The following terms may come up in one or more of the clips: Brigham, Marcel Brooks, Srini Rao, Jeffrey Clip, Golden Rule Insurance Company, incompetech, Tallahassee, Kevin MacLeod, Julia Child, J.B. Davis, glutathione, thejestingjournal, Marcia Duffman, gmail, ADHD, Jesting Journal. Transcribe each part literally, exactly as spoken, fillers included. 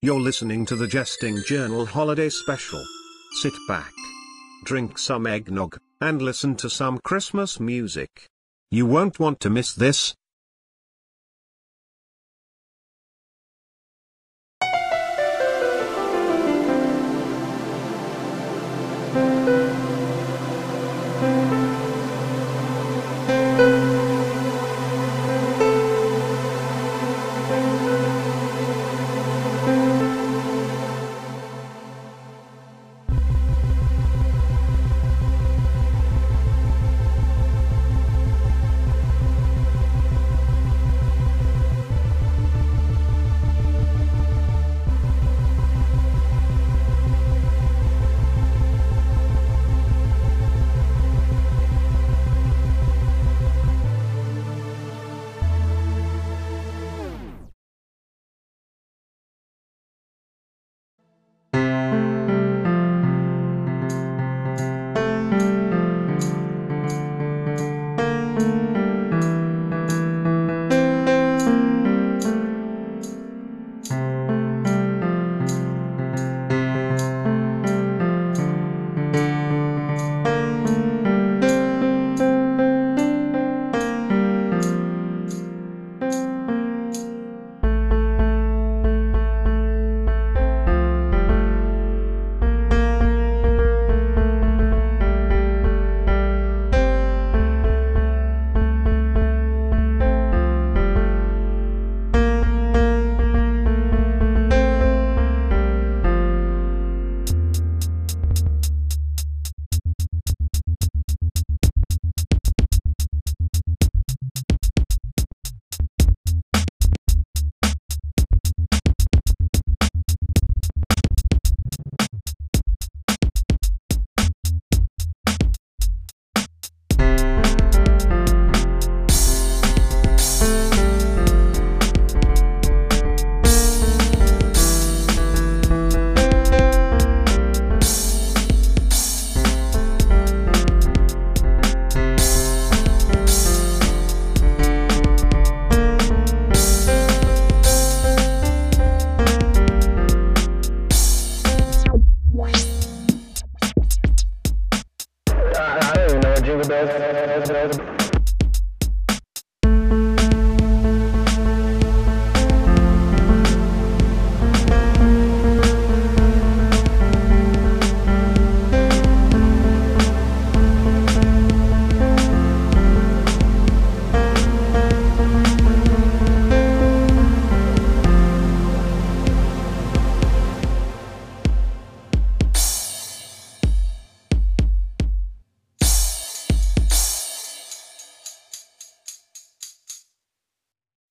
You're listening to the Jesting Journal Holiday Special. Sit back, drink some eggnog, and listen to some Christmas music. You won't want to miss this.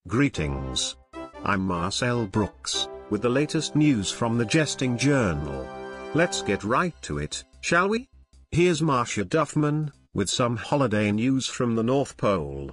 Greetings. I'm Marcel Brooks, with the latest news from the Jesting Journal. Let's get right to it, shall we? Here's Marcia Duffman, with some holiday news from the North Pole.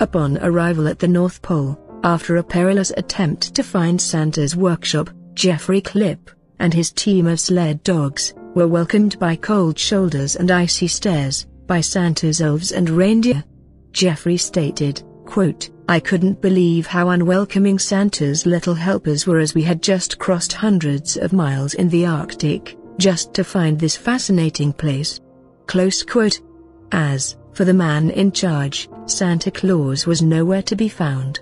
Upon arrival at the North Pole, after a perilous attempt to find Santa's workshop, Jeffrey Clip, and his team of sled dogs, were welcomed by cold shoulders and icy stares, by Santa's elves and reindeer. Jeffrey stated, quote, "I couldn't believe how unwelcoming Santa's little helpers were as we had just crossed hundreds of miles in the Arctic, just to find this fascinating place." Close quote. As for the man in charge, Santa Claus was nowhere to be found.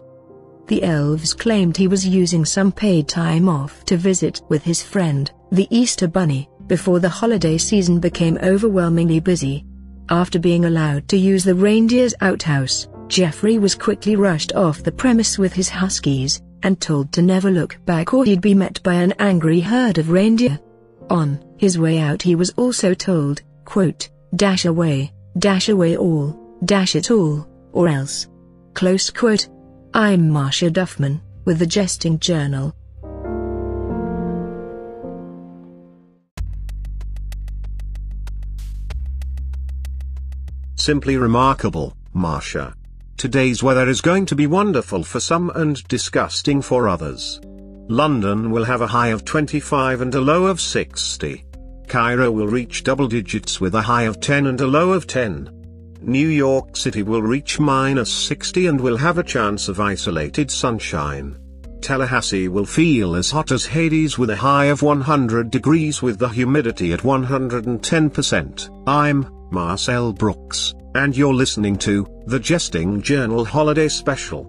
The elves claimed he was using some paid time off to visit with his friend, the Easter Bunny, before the holiday season became overwhelmingly busy. After being allowed to use the reindeer's outhouse, Jeffrey was quickly rushed off the premise with his huskies, and told to never look back or he'd be met by an angry herd of reindeer. On his way out he was also told, quote, "Dash away, dash away all, dash it all, or else." Close quote. I'm Marcia Duffman, with the Jesting Journal. Simply remarkable, Marcia. Today's weather is going to be wonderful for some and disgusting for others. London will have a high of twenty-five and a low of sixty. Cairo will reach double digits with a high of ten and a low of ten. New York City will reach minus sixty and will have a chance of isolated sunshine. Tallahassee will feel as hot as Hades with a high of one hundred degrees with the humidity at one hundred ten percent. I'm Marcel Brooks, and you're listening to The Jesting Journal Holiday Special.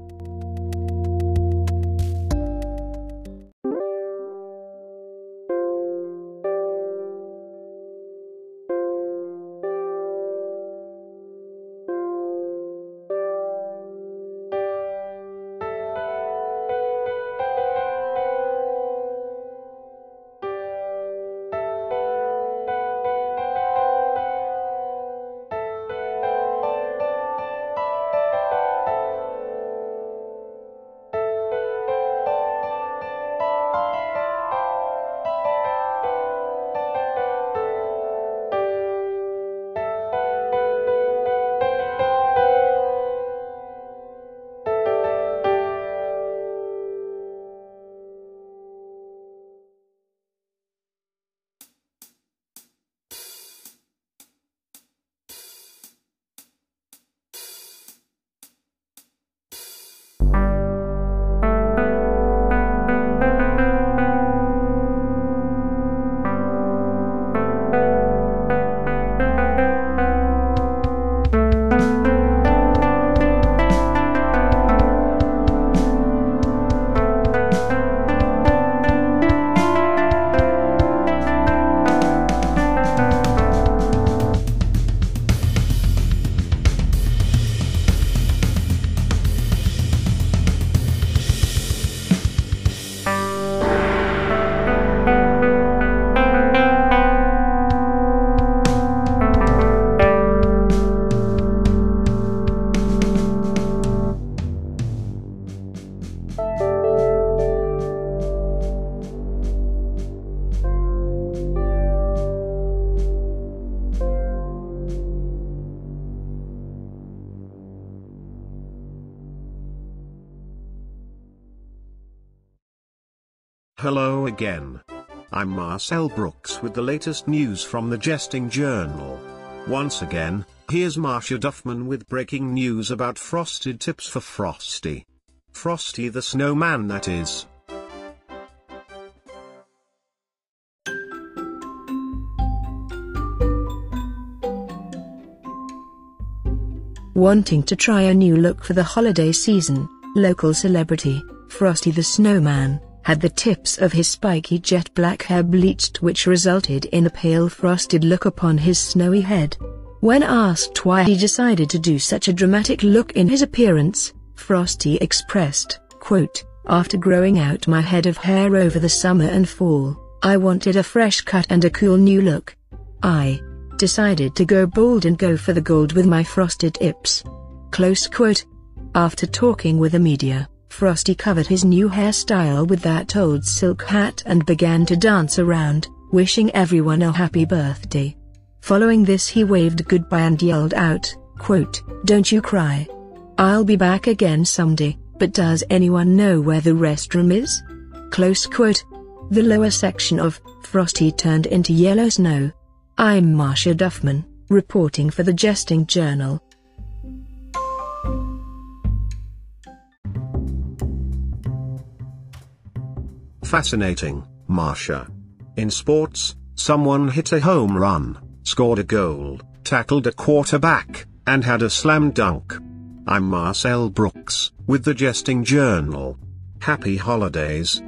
Hello again. I'm Marcel Brooks with the latest news from the Jesting Journal. Once again, here's Marcia Duffman with breaking news about frosted tips for Frosty. Frosty the snowman, that is. Wanting to try a new look for the holiday season, local celebrity Frosty the Snowman had the tips of his spiky jet black hair bleached, which resulted in a pale frosted look upon his snowy head. When asked why he decided to do such a dramatic look in his appearance, Frosty expressed, quote, "After growing out my head of hair over the summer and fall, I wanted a fresh cut and a cool new look. I decided to go bold and go for the gold with my frosted tips." Close quote. After talking with the media, Frosty covered his new hairstyle with that old silk hat and began to dance around, wishing everyone a happy birthday. Following this, he waved goodbye and yelled out, quote, "Don't you cry. I'll be back again someday, but does anyone know where the restroom is?" Close quote. The lower section of Frosty turned into yellow snow. I'm Marcia Duffman, reporting for the Jesting Journal. Fascinating, Marcia. In sports, someone hit a home run, scored a goal, tackled a quarterback, and had a slam dunk. I'm Marcel Brooks, with the Jesting Journal. Happy holidays.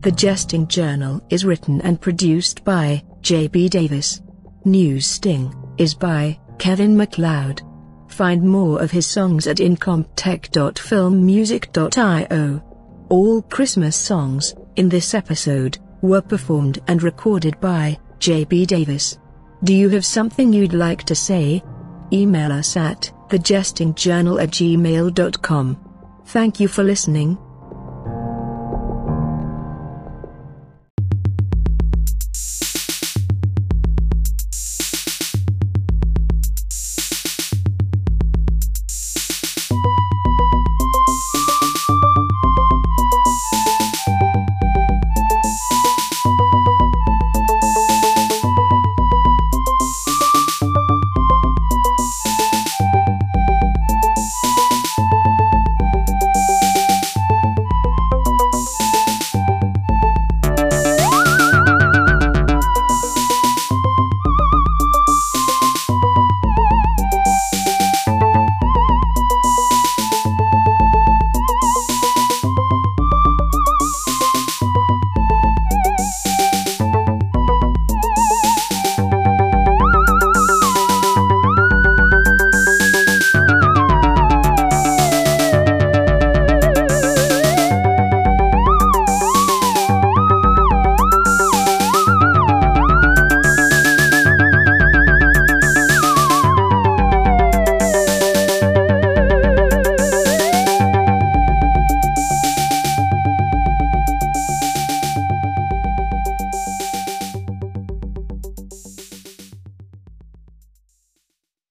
The Jesting Journal is written and produced by J B Davis. News Sting is by Kevin MacLeod. Find more of his songs at incompetech dot film music dot i o. All Christmas songs in this episode were performed and recorded by J B Davis. Do you have something you'd like to say? Email us at thejestingjournal at gmail dot com. Thank you for listening.